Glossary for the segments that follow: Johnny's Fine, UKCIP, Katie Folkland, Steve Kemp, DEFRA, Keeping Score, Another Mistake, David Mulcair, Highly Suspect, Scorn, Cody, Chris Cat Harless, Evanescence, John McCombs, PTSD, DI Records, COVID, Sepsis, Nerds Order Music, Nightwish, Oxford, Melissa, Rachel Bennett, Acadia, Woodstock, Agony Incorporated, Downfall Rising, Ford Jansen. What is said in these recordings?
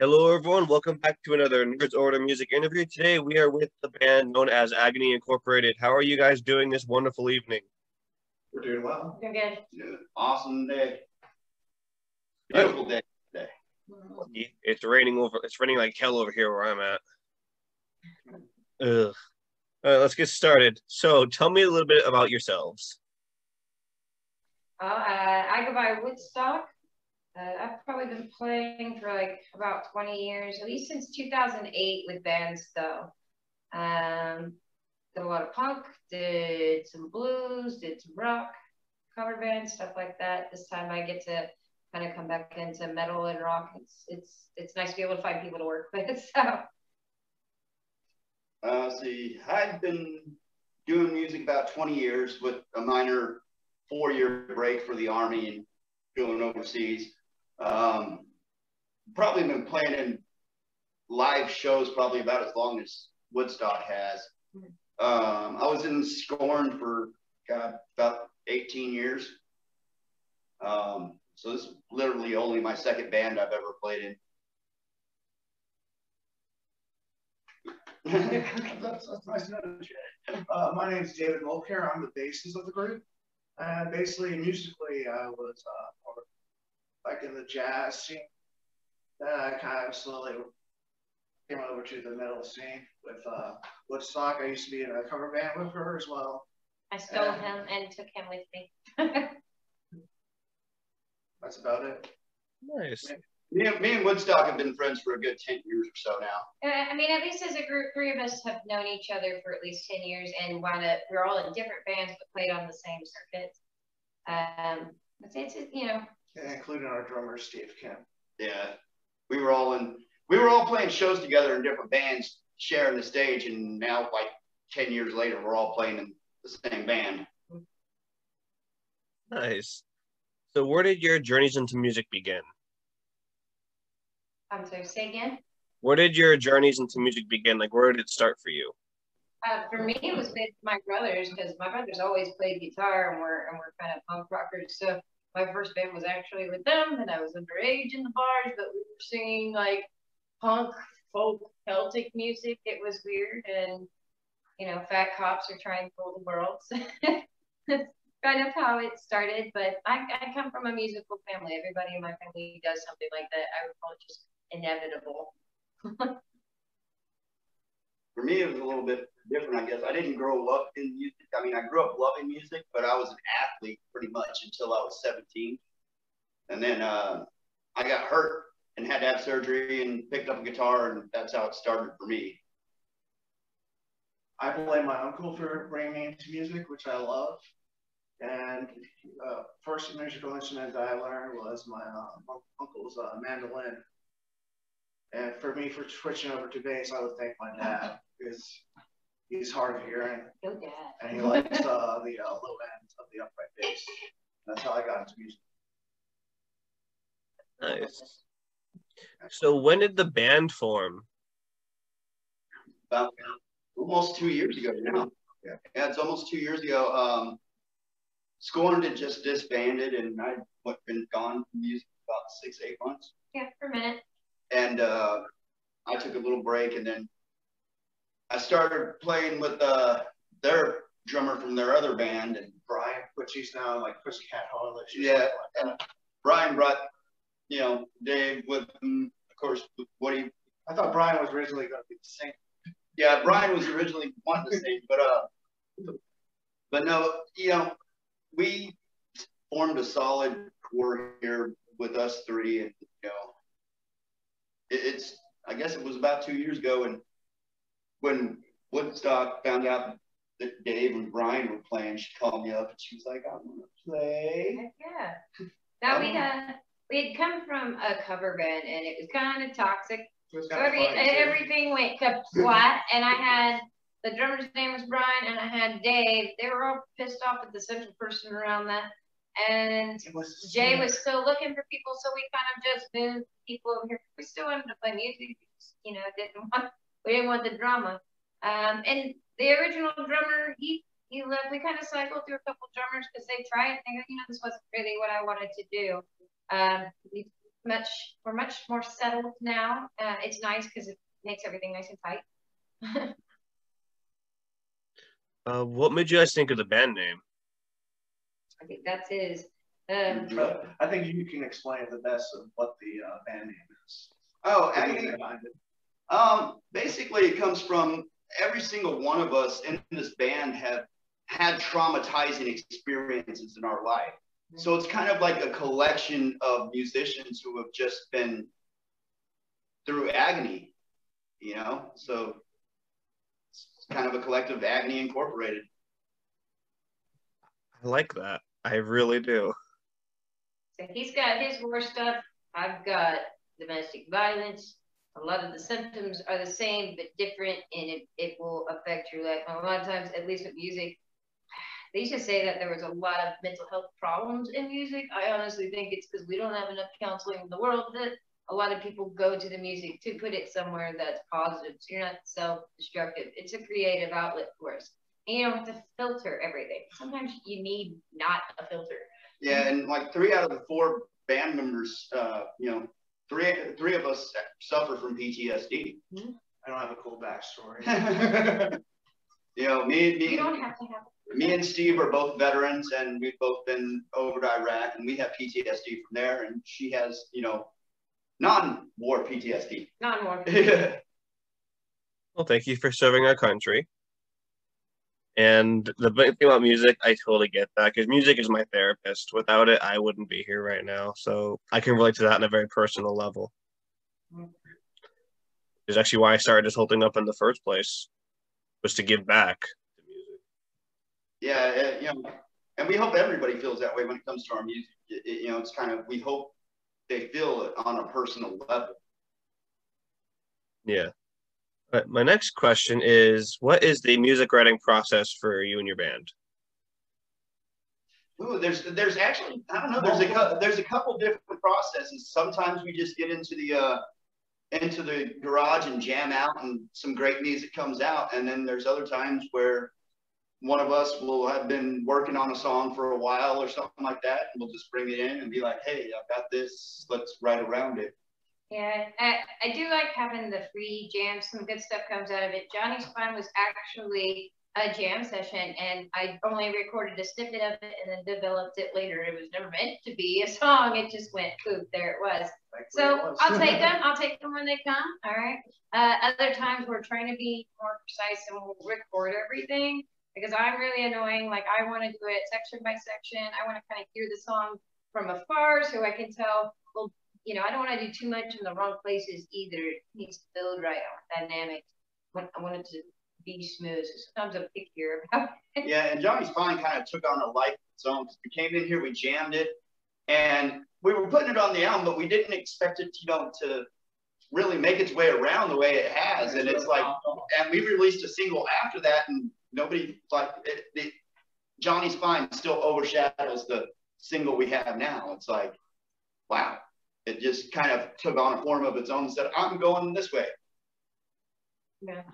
Hello everyone, welcome back to another Nerds Order Music interview. Today we are with the band known as Agony Incorporated. How are you guys doing this wonderful evening? We're doing well. Doing good. Yeah. Awesome day. Beautiful day today. It's raining like hell over here where I'm at. Ugh. All right, let's get started. So tell me a little bit about yourselves. I go by Woodstock. I've probably been playing for like about 20 years, at least since 2008 with bands though. Did a lot of punk, did some blues, did some rock, cover bands, stuff like that. This time I get to kind of come back into metal and rock. It's nice to be able to find people to work with, so. See, I've been doing music about 20 years with a minor 4-year break for the Army and going overseas. Probably been playing in live shows probably about as long as Woodstock has. I was in Scorn for about 18 years. So this is literally only my second band I've ever played in. That's nice to know. My name is David Mulcair. I'm the bassist of the group. Basically, musically, I was like in the jazz scene. Then I kind of slowly came over to the metal scene with Woodstock. I used to be in a cover band with her as well. I stole him and took him with me. That's about it. Nice. Me and Woodstock have been friends for a good 10 years or so now. I mean, at least as a group, 3 of us have known each other for at least 10 years, and we're all in different bands but played on the same circuit. Yeah, including our drummer Steve Kemp. Yeah, we were all playing shows together in different bands, sharing the stage, and now like 10 years later, we're all playing in the same band. Nice. So, where did your journeys into music begin? I'm sorry, say again? Where did your journeys into music begin? Like, where did it start for you? For me, it was with my brothers, because my brothers always played guitar, and we're kind of punk rockers. So my first band was actually with them, and I was underage in the bars, but we were singing, like, punk, folk, Celtic music. It was weird, and, you know, fat cops are trying to rule the world. So that's kind of how it started, but I come from a musical family. Everybody in my family does something like that. I would call it just inevitable. For me, it was a little bit different, I guess. I didn't grow up in music. I mean, I grew up loving music, but I was an athlete pretty much until I was 17. And then I got hurt and had to have surgery and picked up a guitar, and that's how it started for me. I blame my uncle for bringing me into music, which I love. And first musical instrument that I learned was my uncle's mandolin. And for me, for switching over to bass, I would thank my dad, because he's hard of hearing. Oh, yeah. And he likes the low end of the upright bass. That's how I got into music. Nice. So when did the band form? About almost 2 years ago now. Yeah, it's almost 2 years ago. Scorn had just disbanded, and I'd been gone from music for about 6-8 months. Yeah, for a minute. And I took a little break, and then I started playing with their drummer from their other band, and Brian, which he's now like Chris Cat Harless. Yeah, and Brian brought, you know, Dave with him, of course, Woody. I thought Brian was originally going to be the singer. Yeah, Brian was originally wanting to sing, but no, you know. We formed a solid core here with us three, and you know, I guess it was about 2 years ago, and when Woodstock found out that Dave and Brian were playing, she called me up and she was like, "I want to play." Yeah, now we had come from a cover band, and it was kind of toxic. Everything went kaput, and I had. The drummer's name was Brian, and I had Dave. They were all pissed off at the central person around that. And Jay was still looking for people, so we kind of just moved people over here. We still wanted to play music. You know, we didn't want the drama. And the original drummer, he left. We kind of cycled through a couple drummers because they tried. They go, you know, this wasn't really what I wanted to do. We're much more settled now. It's nice because it makes everything nice and tight. What made you guys think of the band name? I think that's his. I think you can explain the best of what the band name is. Oh, Agony. Basically, it comes from every single one of us in this band have had traumatizing experiences in our life. Mm-hmm. So it's kind of like a collection of musicians who have just been through agony, you know? So it's kind of a collective Agony Incorporated. I like that. I really do. So he's got his worst stuff. I've got domestic violence. A lot of the symptoms are the same, but different, and it will affect your life. A lot of times, at least with music, they used to say that there was a lot of mental health problems in music. I honestly think it's because we don't have enough counseling in the world that a lot of people go to the music to put it somewhere that's positive. So you're not self-destructive. It's a creative outlet for us. And you don't have to filter everything. Sometimes you need not a filter. Yeah, and like 3 out of the 4 band members, you know, three of us suffer from PTSD. Mm-hmm. I don't have a cool backstory. You know, you don't have to have it. Me and Steve are both veterans, and we've both been over to Iraq, and we have PTSD from there. And she has, you know, non-war PTSD. Non-war. Well, thank you for serving our country. And the big thing about music, I totally get that, because music is my therapist. Without it, I wouldn't be here right now. So I can relate to that on a very personal level. It's actually why I started this whole thing up in the first place, was to give back to music. Yeah, you know, and we hope everybody feels that way when it comes to our music. You know, it's kind of, we hope they feel it on a personal level. Yeah. But my next question is, what is the music writing process for you and your band? Ooh, there's actually, I don't know, there's a couple different processes. Sometimes we just get into the garage and jam out, and some great music comes out. And then there's other times where one of us will have been working on a song for a while or something like that, and we'll just bring it in and be like, hey, I've got this, let's write around it. Yeah, I do like having the free jams. Some good stuff comes out of it. Johnny's Fine was actually a jam session, and I only recorded a snippet of it and then developed it later. It was never meant to be a song. It just went, boom, there it was. So I'll take them. I'll take them when they come. All right. Other times we're trying to be more precise, and we'll record everything, because I'm really annoying. Like, I want to do it section by section. I want to kind of hear the song from afar so I can tell, well, you know, I don't want to do too much in the wrong places either. It needs to build right on dynamic. I want it to be smooth. So sometimes I'm pickier about it. Yeah, and Johnny's Fine kind of took on a life of its own. We came in here, we jammed it, and we were putting it on the album, but we didn't expect it, you know, to really make its way around the way it has. And it's like, and we released a single after that, and nobody, like, Johnny's Fine still overshadows the single we have now. It's like, wow. It just kind of took on a form of its own and said, I'm going this way.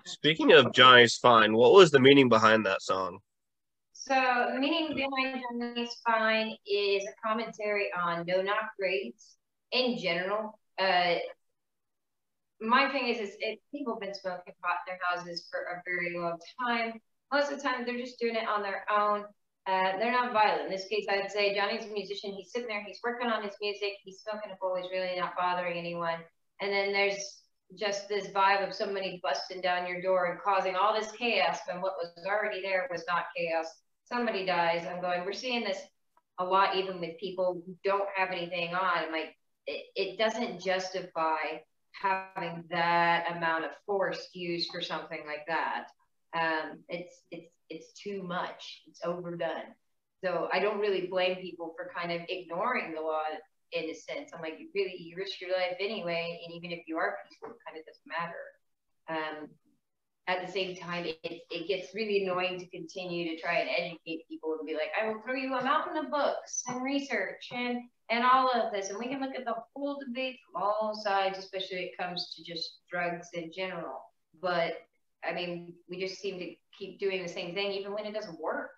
Speaking of Johnny's Fine, what was the meaning behind that song? So the meaning behind Johnny's Fine is a commentary on no-knock raids in general. My thing is people have been smoking pot in their houses for a very long time. Most of the time, they're just doing it on their own. They're not violent. In this case, I'd say Johnny's a musician. He's sitting there. He's working on his music. He's smoking a bowl. He's really not bothering anyone. And then there's just this vibe of somebody busting down your door and causing all this chaos when what was already there was not chaos. Somebody dies. I'm going, we're seeing this a lot, even with people who don't have anything on. I'm like, it doesn't justify having that amount of force used for something like that. It's too much. It's overdone. So I don't really blame people for kind of ignoring the law in a sense. I'm like, you risk your life anyway, and even if you are peaceful, it kind of doesn't matter. At the same time, it gets really annoying to continue to try and educate people and be like, I will throw you a mountain of books and research and all of this, and we can look at the whole debate from all sides, especially when it comes to just drugs in general. But I mean, we just seem to keep doing the same thing, even when it doesn't work,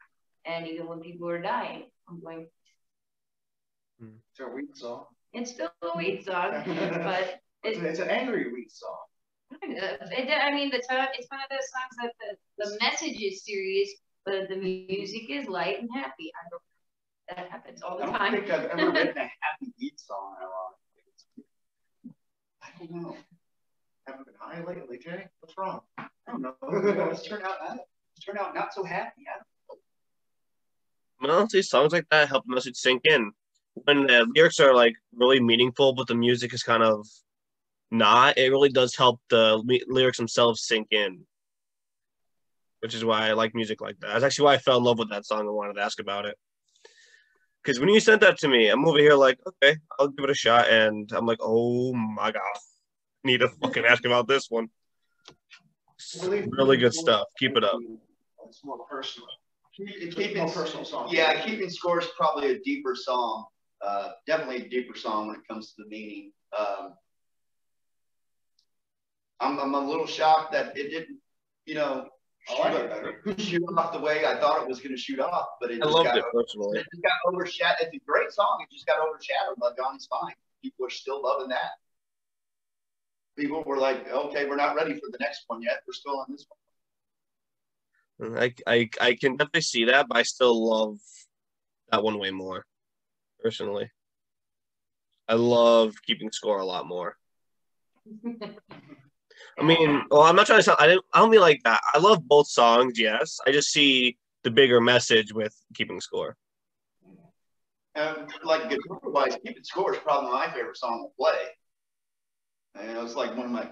and even when people are dying. I'm going. So we saw. It's still a weed song, but it's an angry weed song. I mean, it's one of those songs that the message is serious, but the music is light and happy. I don't, that happens all the time. I don't think I've ever written a happy weed song. I don't know. Haven't been high lately, Jay. What's wrong? I don't know. It's turned out not so happy. I don't know. Honestly, songs like that help the message sink in. When the lyrics are like really meaningful, but the music is kind of not, it really does help the lyrics themselves sink in, which is why I like music like that. That's actually why I fell in love with that song and wanted to ask about it. Because when you sent that to me, I'm over here like, okay, I'll give it a shot, and I'm like, oh my god, I need to fucking ask about this one. Really good stuff. Keep it up. It's more personal. Keeping personal song. Yeah, Keeping Score is probably a deeper song. Definitely a deeper song when it comes to the meaning. I'm a little shocked that it didn't, you know, shoot off the way I thought it was going to shoot off. But it I loved it personally. It just got overshadowed. It's a great song. It just got overshadowed by Johnny's Fine. People are still loving that. People were like, okay, we're not ready for the next one yet. We're still on this one. I can definitely see that, but I still love that one way more, personally. I love Keeping Score a lot more. I mean, well, I'm not trying to sound, I don't mean like that. I love both songs, yes. I just see the bigger message with Keeping Score. Like, guitar-wise, Keeping Score is probably my favorite song to play. And it's like one of my,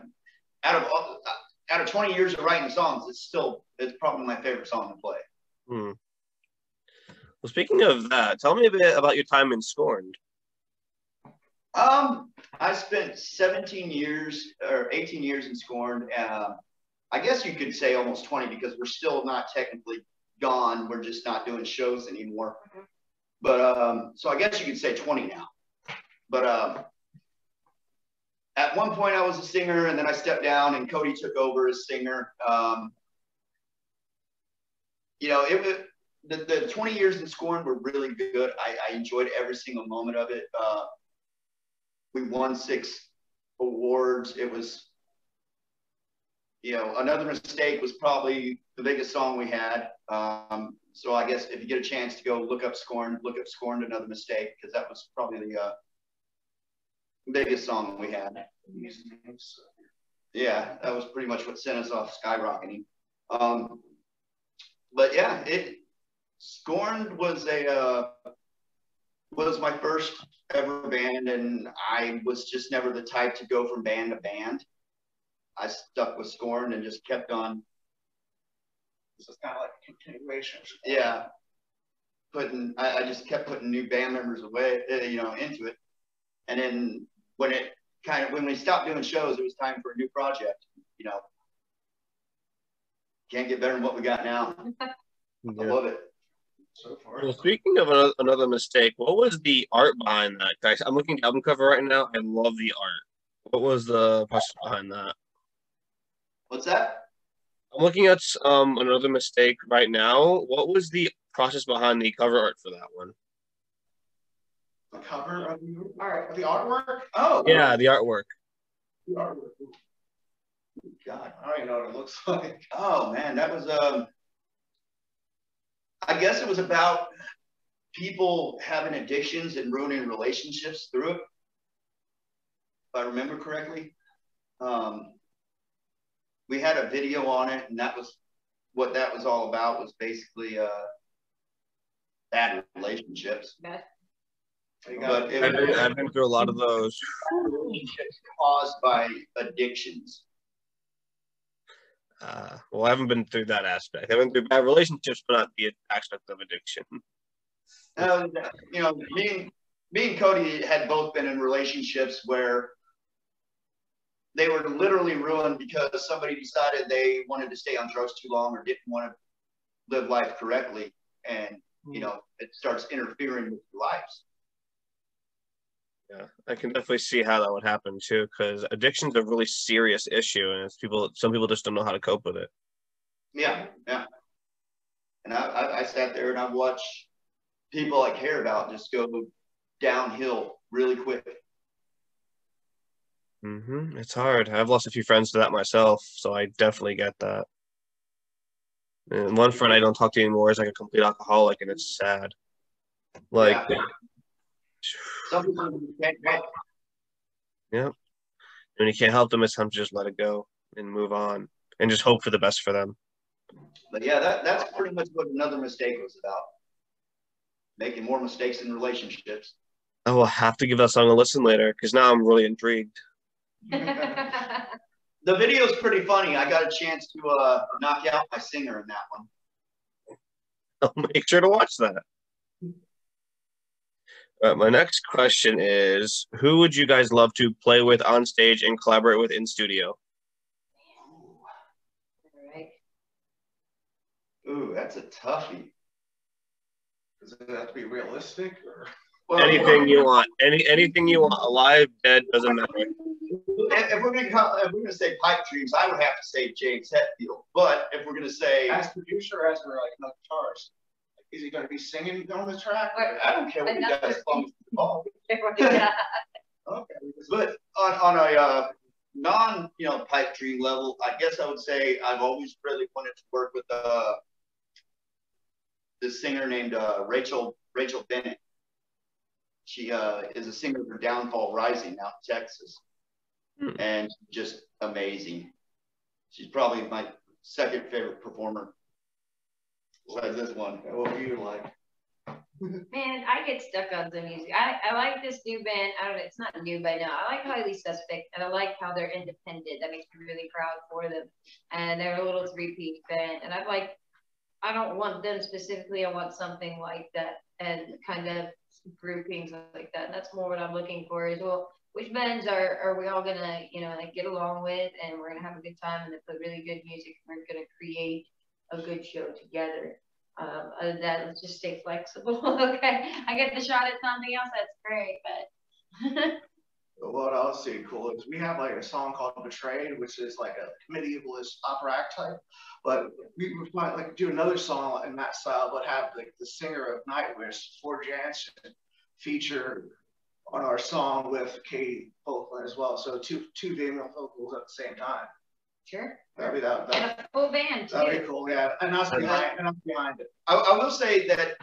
out of 20 years of writing songs, it's probably my favorite song to play. Hmm. Well, speaking of that, tell me a bit about your time in Scorn. I spent 17 years or 18 years in Scorn. I guess you could say almost 20 because we're still not technically gone. We're just not doing shows anymore. But so I guess you could say 20 now. But at one point, I was a singer, and then I stepped down, and Cody took over as singer. You know, the 20 years in Scorn were really good. I enjoyed every single moment of it. We won 6 awards. It was, you know, Another Mistake was probably the biggest song we had. So I guess if you get a chance to go look up Scorn, Another Mistake, because that was probably the biggest song we had. Yeah, that was pretty much what sent us off skyrocketing. But yeah, Scorn was my first ever band, and I was just never the type to go from band to band. I stuck with Scorn and just kept on. This is kind of like a continuation. Yeah, I just kept putting new band members away, you know, into it, and then when we stopped doing shows, it was time for a new project. You know, can't get better than what we got now. Yeah. I love it. So far. Well, speaking of Another Mistake, what was the art behind that? I'm looking at the album cover right now. I love the art. What was the process behind that? What's that? I'm looking at Another Mistake right now. What was the process behind the cover art for that one? The cover of the artwork? Oh. Yeah, the artwork. The artwork. Oh, God, I don't even know what it looks like. Oh, man, that was, I guess it was about people having addictions and ruining relationships through it, if I remember correctly. We had a video on it, and that was what that was all about, was basically bad relationships. Bad. But I've been through a lot of those. Caused by addictions. Well, I haven't been through that aspect. I've been through bad relationships, but not the aspect of addiction. You know, me and Cody had both been in relationships where they were literally ruined because somebody decided they wanted to stay on drugs too long or didn't want to live life correctly. And, you know, it starts interfering with your lives. Yeah, I can definitely see how that would happen too, because addiction's a really serious issue, and it's some people just don't know how to cope with it. Yeah, yeah. And I sat there and I watched people I care about just go downhill really quick. Mm-hmm. It's hard. I've lost a few friends to that myself, so I definitely get that. And one friend I don't talk to anymore is like a complete alcoholic, and it's sad. Like, yeah. When you can't help them, it's time to just let it go and move on, and just hope for the best for them. But yeah, that's pretty much what Another Mistake was about. Making more mistakes in relationships. I will have to give that song a listen later, because now I'm really intrigued. The video's pretty funny. I got a chance to knock out my singer in that one. I'll make sure to watch that. All right, my next question is, who would you guys love to play with on stage and collaborate with in studio? Ooh, that's a toughie. Does it have to be realistic or anything you want? Anything you want, alive, dead, doesn't matter. If we're going to say pipe dreams, I would have to say James Hetfield. But if we're going to say as producer, as we're like no guitars, like, is he going to be singing on the track? I don't care what he does. Okay, but on a non pipe dream level, I guess I would say I've always really wanted to work with this singer named Rachel Bennett. She is a singer for Downfall Rising out in Texas, and just amazing. She's probably my second favorite performer besides this one. What were you like? Man, I get stuck on the music. I like this new band. I don't know, it's not new by now. I like Highly Suspect, and I like how they're independent. That makes me really proud for them. And they're a little three-piece band, and I don't want them specifically. I want something like that and kind of groupings like that. And that's more what I'm looking for is, well, which bands are we all going to, get along with, and we're going to have a good time, and they play really good music, and we're going to create a good show together. Other than that, let's just stay flexible. Okay, I get the shot at something else, that's great, but... What else is cool is we have a song called Betrayed, which is like a medievalist operatic type, but we might do another song in that style, but have the singer of Nightwish, Ford Jansen, feature on our song with Katie Folkland as well. So two female vocals at the same time. Sure. That'd be and a full band too. That'd be cool, yeah. And I'm behind it. I will say that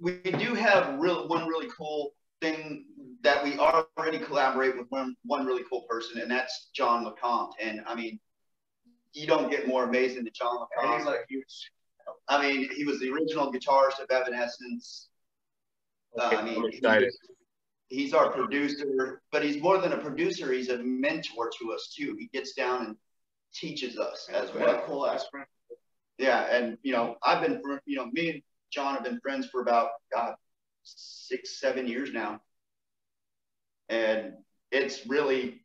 we do have one really cool thing that we already collaborate with one really cool person, and that's John McCombs. And I mean, you don't get more amazing than John McCombs. And he's he was the original guitarist of Evanescence. He's our producer, but he's more than a producer, he's a mentor to us too. He gets down and teaches us as well. What a cool aspect. Yeah, and I've been, me and John have been friends for about 6-7 years now, and it's really,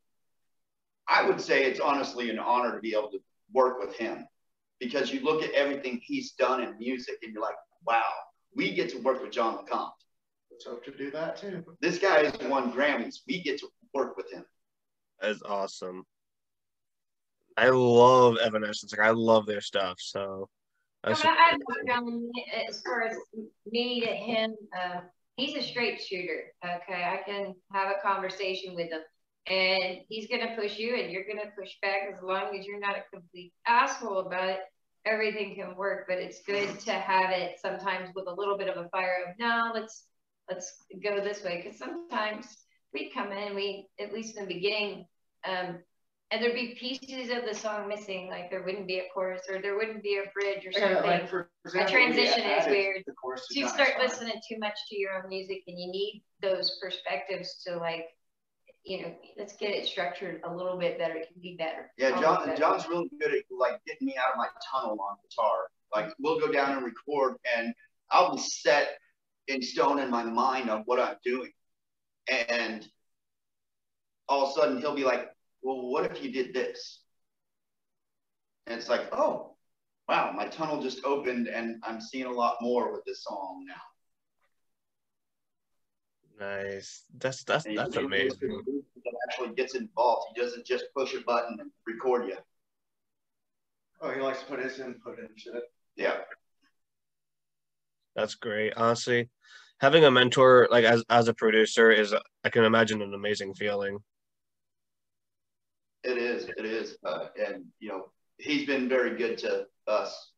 I would say it's honestly an honor to be able to work with him, because you look at everything he's done in music and you're like, wow, we get to work with John McCombs. Let's hope to do that too. This guy has won Grammys. We get to work with him. That is awesome. I love Evanescence. I love their stuff. So I as far as me to him, he's a straight shooter. Okay, I can have a conversation with him, and he's gonna push you, and you're gonna push back. As long as you're not a complete asshole about it, everything can work. But it's good to have it sometimes with a little bit of a fire of no, let's go this way, because sometimes we come in, we at least in the beginning. And there'd be pieces of the song missing, like there wouldn't be a chorus, or there wouldn't be a bridge or something. Like for example, a transition is weird. So you start listening too much to your own music, and you need those perspectives to let's get it structured a little bit better. It can be better. Yeah, John's really good at getting me out of my tunnel on guitar. Like we'll go down and record, and I'll be set in stone in my mind on what I'm doing. And all of a sudden he'll be like, well, what if you did this? And it's like, oh, wow, my tunnel just opened and I'm seeing a lot more with this song now. Nice. That's amazing. That actually gets involved. He doesn't just push a button and record you. Oh, he likes to put his input into it. Yeah. That's great. Honestly, having a mentor, as a producer, I can imagine an amazing feeling. It is. It is. And, you know, he's been very good to us.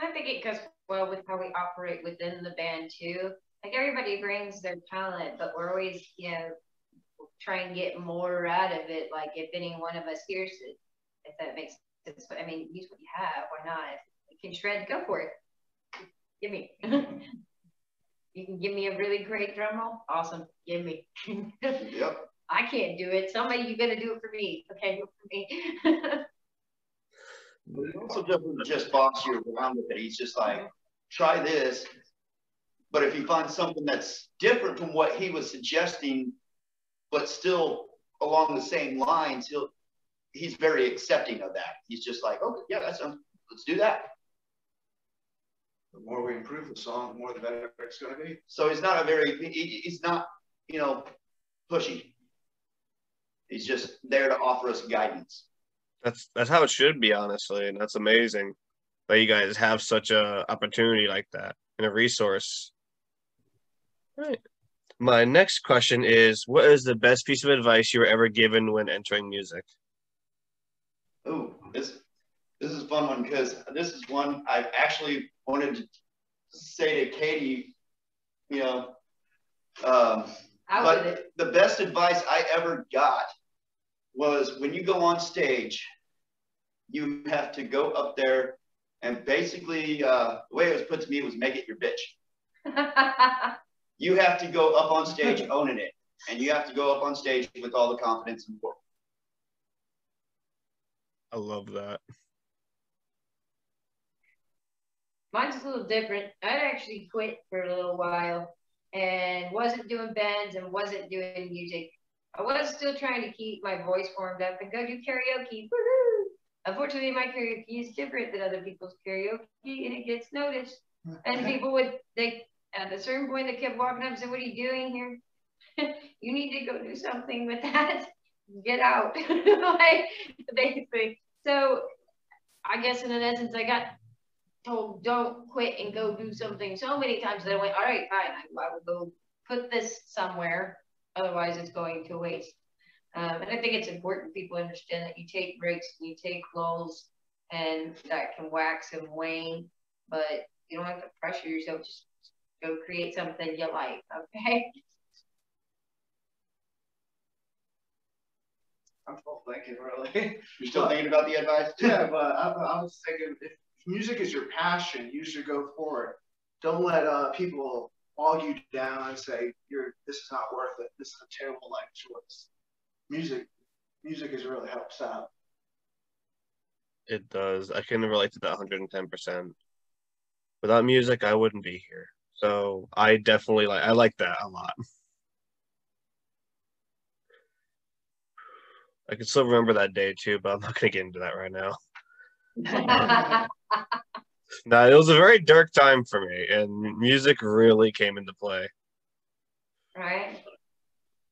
I think it goes well with how we operate within the band, too. Like, everybody brings their talent, but we're always, you know, try and get more out of it. Like, if any one of us hears it, if that makes sense. But, I mean, use what you have. Why not? If you can shred, go for it. Give me. You can give me a really great drum roll. Awesome. Give me. Yep. I can't do it. Somebody, you gotta do it for me. Okay, do it for me. He also doesn't just box you around with it. He's just like, try this. But if you find something that's different from what he was suggesting, but still along the same lines, he's very accepting of that. He's just like, okay, yeah, that sounds, let's do that. The more we improve the song, the more the better it's going to be. So he's not a very, he's not, you know, pushy. He's just there to offer us guidance. That's how it should be, honestly, and that's amazing that you guys have such a opportunity like that and a resource. All right. My next question is, what is the best piece of advice you were ever given when entering music? Oh, this is a fun one, because this is one I've actually wanted to say to Katie, you know, but the best advice I ever got was, when you go on stage, you have to go up there and basically, the way it was put to me was, make it your bitch. You have to go up on stage owning it, and you have to go up on stage with all the confidence in the world. I love that. Mine's a little different. I actually quit for a little while and wasn't doing bands and wasn't doing music. I was still trying to keep my voice formed up and go do karaoke. Woo-hoo! Unfortunately, my karaoke is different than other people's karaoke, and it gets noticed. And people would, they, at a certain point, they kept walking up and said, "What are you doing here? You need to go do something with that. Get out." Like, basically. So I guess in an essence, I got told, don't quit and go do something so many times that I went, all right, fine, I will go put this somewhere. Otherwise, it's going to waste. And I think it's important people understand that you take breaks, and you take lulls, and that can wax and wane, but you don't have to pressure yourself. Just go create something you like, okay? I'm still thinking, really. You're still thinking about the advice? Yeah, but I was thinking, if music is your passion, you should go for it. Don't let people all you down and say, this is not worth it. This is a terrible life choice. Music has really helps out. It does. I can relate to that 110%. Without music, I wouldn't be here. So I definitely like that a lot. I can still remember that day too, but I'm not going to get into that right now. No, it was a very dark time for me, and music really came into play. Right.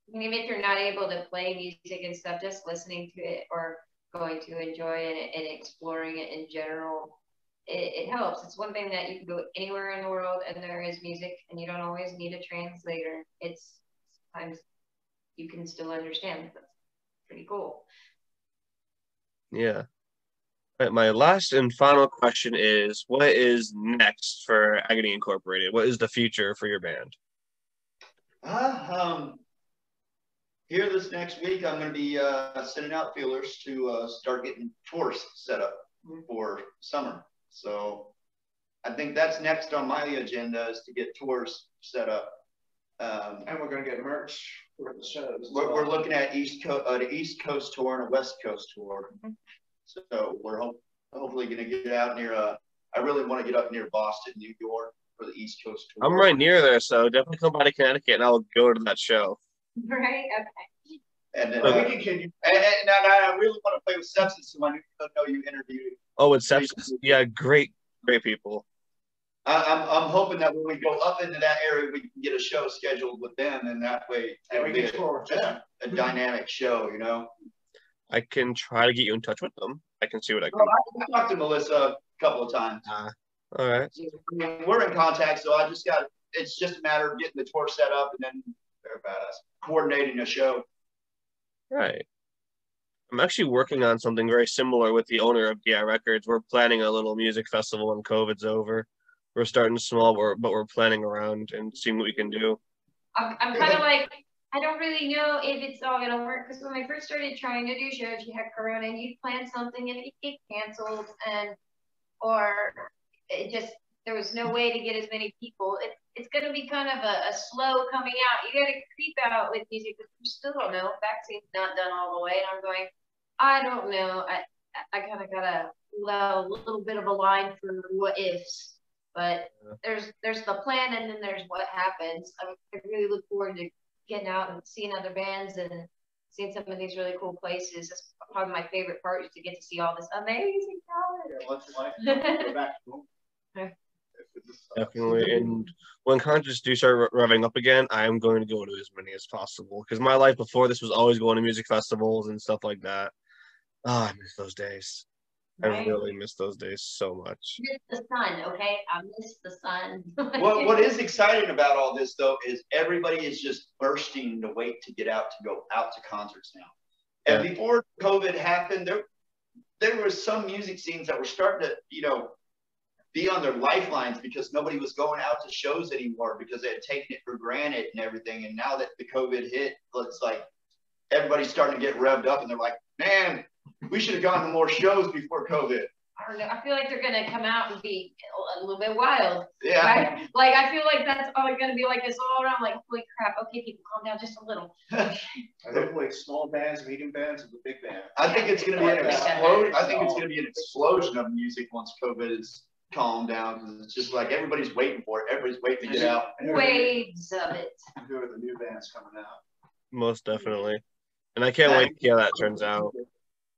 Even if you're not able to play music and stuff, just listening to it or going to enjoy it and exploring it in general, it helps. It's one thing that you can go anywhere in the world and there is music, and you don't always need a translator. It's sometimes you can still understand. That's pretty cool. Yeah. My last and final question is, what is next for Agony Incorporated? What is the future for your band? Here this next week, I'm going to be sending out feelers to start getting tours set up for summer. So I think that's next on my agenda, is to get tours set up. And we're going to get merch for the shows. We're looking at the East Coast tour and a West Coast tour. Mm-hmm. So we're hopefully going to get out near, I really want to get up near Boston, New York for the East Coast tour. I'm right near there, so definitely come by to Connecticut and I'll go to that show. Right, okay. And then I really want to play with Sepsis, who I know you interviewed. Oh, with Sepsis? Yeah, great people. I'm hoping that when we go up into that area, we can get a show scheduled with them, and that way it would be a dynamic show, you know? I can try to get you in touch with them. I can see what I can do. I've talked to Melissa a couple of times. All right. We're in contact, so it's just a matter of getting the tour set up and then coordinating a show. Right. I'm actually working on something very similar with the owner of DI Records. We're planning a little music festival when COVID's over. We're starting small, but we're planning around and seeing what we can do. I'm kind of like, I don't really know if it's all going to work, because when I first started trying to do shows, you had Corona and you'd plan something and it'd get canceled, and or it just, there was no way to get as many people. It's going to be kind of a slow coming out. You got to creep out with music because you still don't know. Vaccine's not done all the way. And I'm going, I don't know. I kind of got to allow a little bit of a line for what ifs. But there's the plan, and then there's what happens. I really look forward to getting out and seeing other bands and seeing some of these really cool places. That's probably my favorite part, is to get to see all this amazing talent. Yeah, once in life, go back to school. Definitely. And when concerts do start revving up again, I am going to go to as many as possible, because my life before this was always going to music festivals and stuff like that. I miss those days. Right. I really miss those days so much. I miss the sun, okay? I miss the sun. What is exciting about all this, though, is everybody is just bursting to wait to get out, to go out to concerts now. And before COVID happened, there were some music scenes that were starting to, you know, be on their lifelines, because nobody was going out to shows anymore because they had taken it for granted and everything. And now that the COVID hit, it's like everybody's starting to get revved up, and they're like, man, we should have gone to more shows before COVID. I don't know. I feel like they're going to come out and be a little bit wild. Yeah. Right? Like, I feel like that's all going to be like this all around. Like, holy crap. Okay, people, calm down just a little. I think like small bands, medium bands, and the big band. I think it's going to be an explosion. I think it's going to be an explosion of music once COVID is calm down, because it's just like everybody's waiting for it. Everybody's waiting to get out. Waves of it. Who are the new bands coming out? Most definitely. And I can't wait to see how that turns out.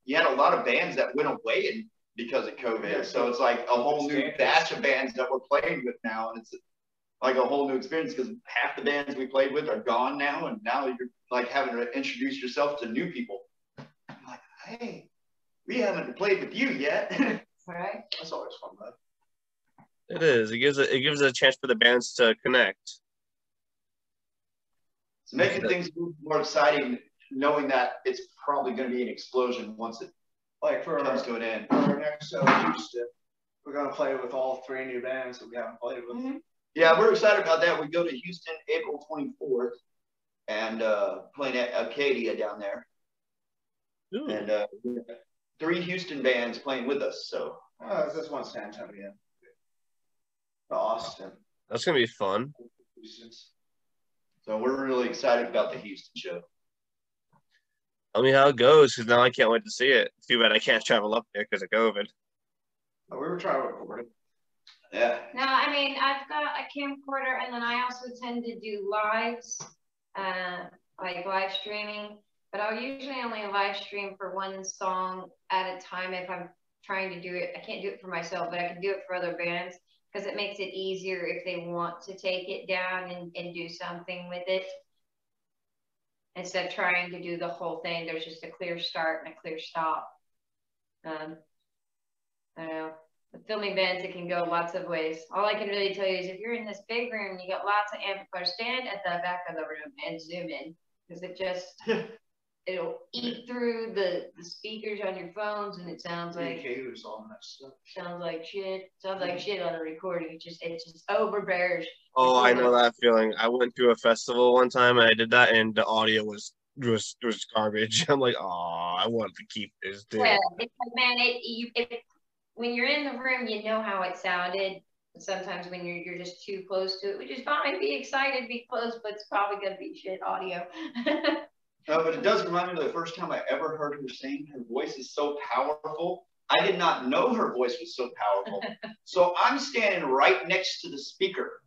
You had a lot of bands that went away because of COVID. So it's like a whole new batch of bands that we're playing with now. And it's like a whole new experience, because half the bands we played with are gone now. And now you're like having to introduce yourself to new people. I'm like, hey, we haven't played with you yet. All right. That's always fun, though. It is. It gives a chance for the bands to connect. It's making things more exciting, knowing that it's probably going to be an explosion once it comes to an end. For our next show, we're going to play with all three new bands that we haven't played with. Mm-hmm. Yeah, we're excited about that. We go to Houston April 24th and playing at Acadia down there. Ooh. And three Houston bands playing with us. So this one's San Antonio. Austin. That's going to be fun. So we're really excited about the Houston show. Tell me how it goes, because now I can't wait to see it. Too bad I can't travel up there because of COVID. Oh, we were trying to record it. Yeah. No, I mean, I've got a camcorder, and then I also tend to do lives, like live streaming. But I'll usually only live stream for one song at a time if I'm trying to do it. I can't do it for myself, but I can do it for other bands, because it makes it easier if they want to take it down and do something with it. Instead of trying to do the whole thing, there's just a clear start and a clear stop. I don't know. With filming bands, it can go lots of ways. All I can really tell you is if you're in this big room, you got lots of amplifiers, stand at the back of the room and zoom in, because it just, it'll eat through the speakers on your phones, and it sounds like all that stuff. Sounds like shit on a recording. It just overbears. Oh, I know that feeling. I went to a festival one time and I did that, and the audio was garbage. I'm like, oh, I want to keep this thing. Yeah, it's like, man, when you're in the room, you know how it sounded. Sometimes when you're just too close to it, which is fine. Be excited, be close, but it's probably gonna be shit audio. But it does remind me of the first time I ever heard her sing. Her voice is so powerful. I did not know her voice was so powerful. So I'm standing right next to the speaker.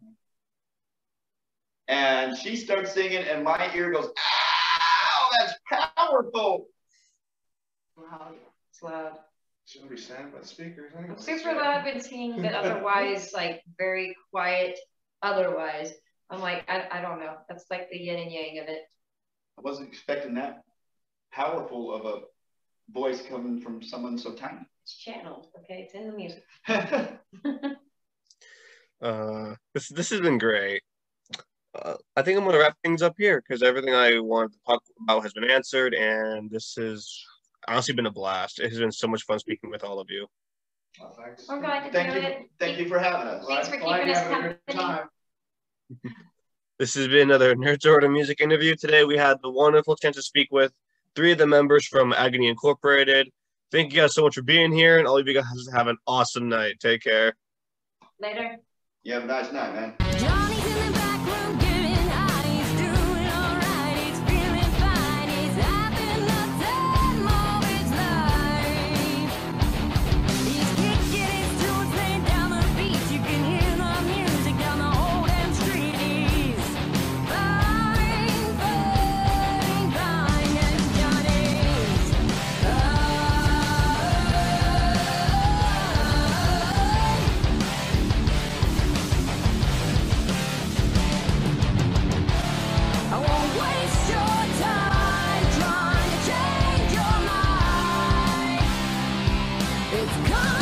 And she starts singing, and my ear goes, ow, that's powerful. Wow, it's loud. Shouldn't be sad about speakers. Anyway. Super loud and singing, but otherwise, like, very quiet. Otherwise, I'm like, I don't know. That's like the yin and yang of it. I wasn't expecting that powerful of a voice coming from someone so tiny. It's channeled, okay? It's in the music. This has been great. I think I'm going to wrap things up here, because everything I wanted to talk about has been answered, and this is honestly been a blast. It has been so much fun speaking with all of you. Well, thanks. I'm glad to do it. Thank you for having us. Thanks for keeping us company. This has been another Nerds Order Music interview. Today we had the wonderful chance to speak with three of the members from Agony Incorporated. Thank you guys so much for being here, and all of you guys have an awesome night. Take care. Later. You have a nice night, man. Johnny's in the back room getting hot. He's doing all right. He's feeling fine. He's having the time of his life. He's kicking his tunes, playing down the beach. You can hear the music down the whole damn street. He's fine, fine, fine. And Johnny's It's coming.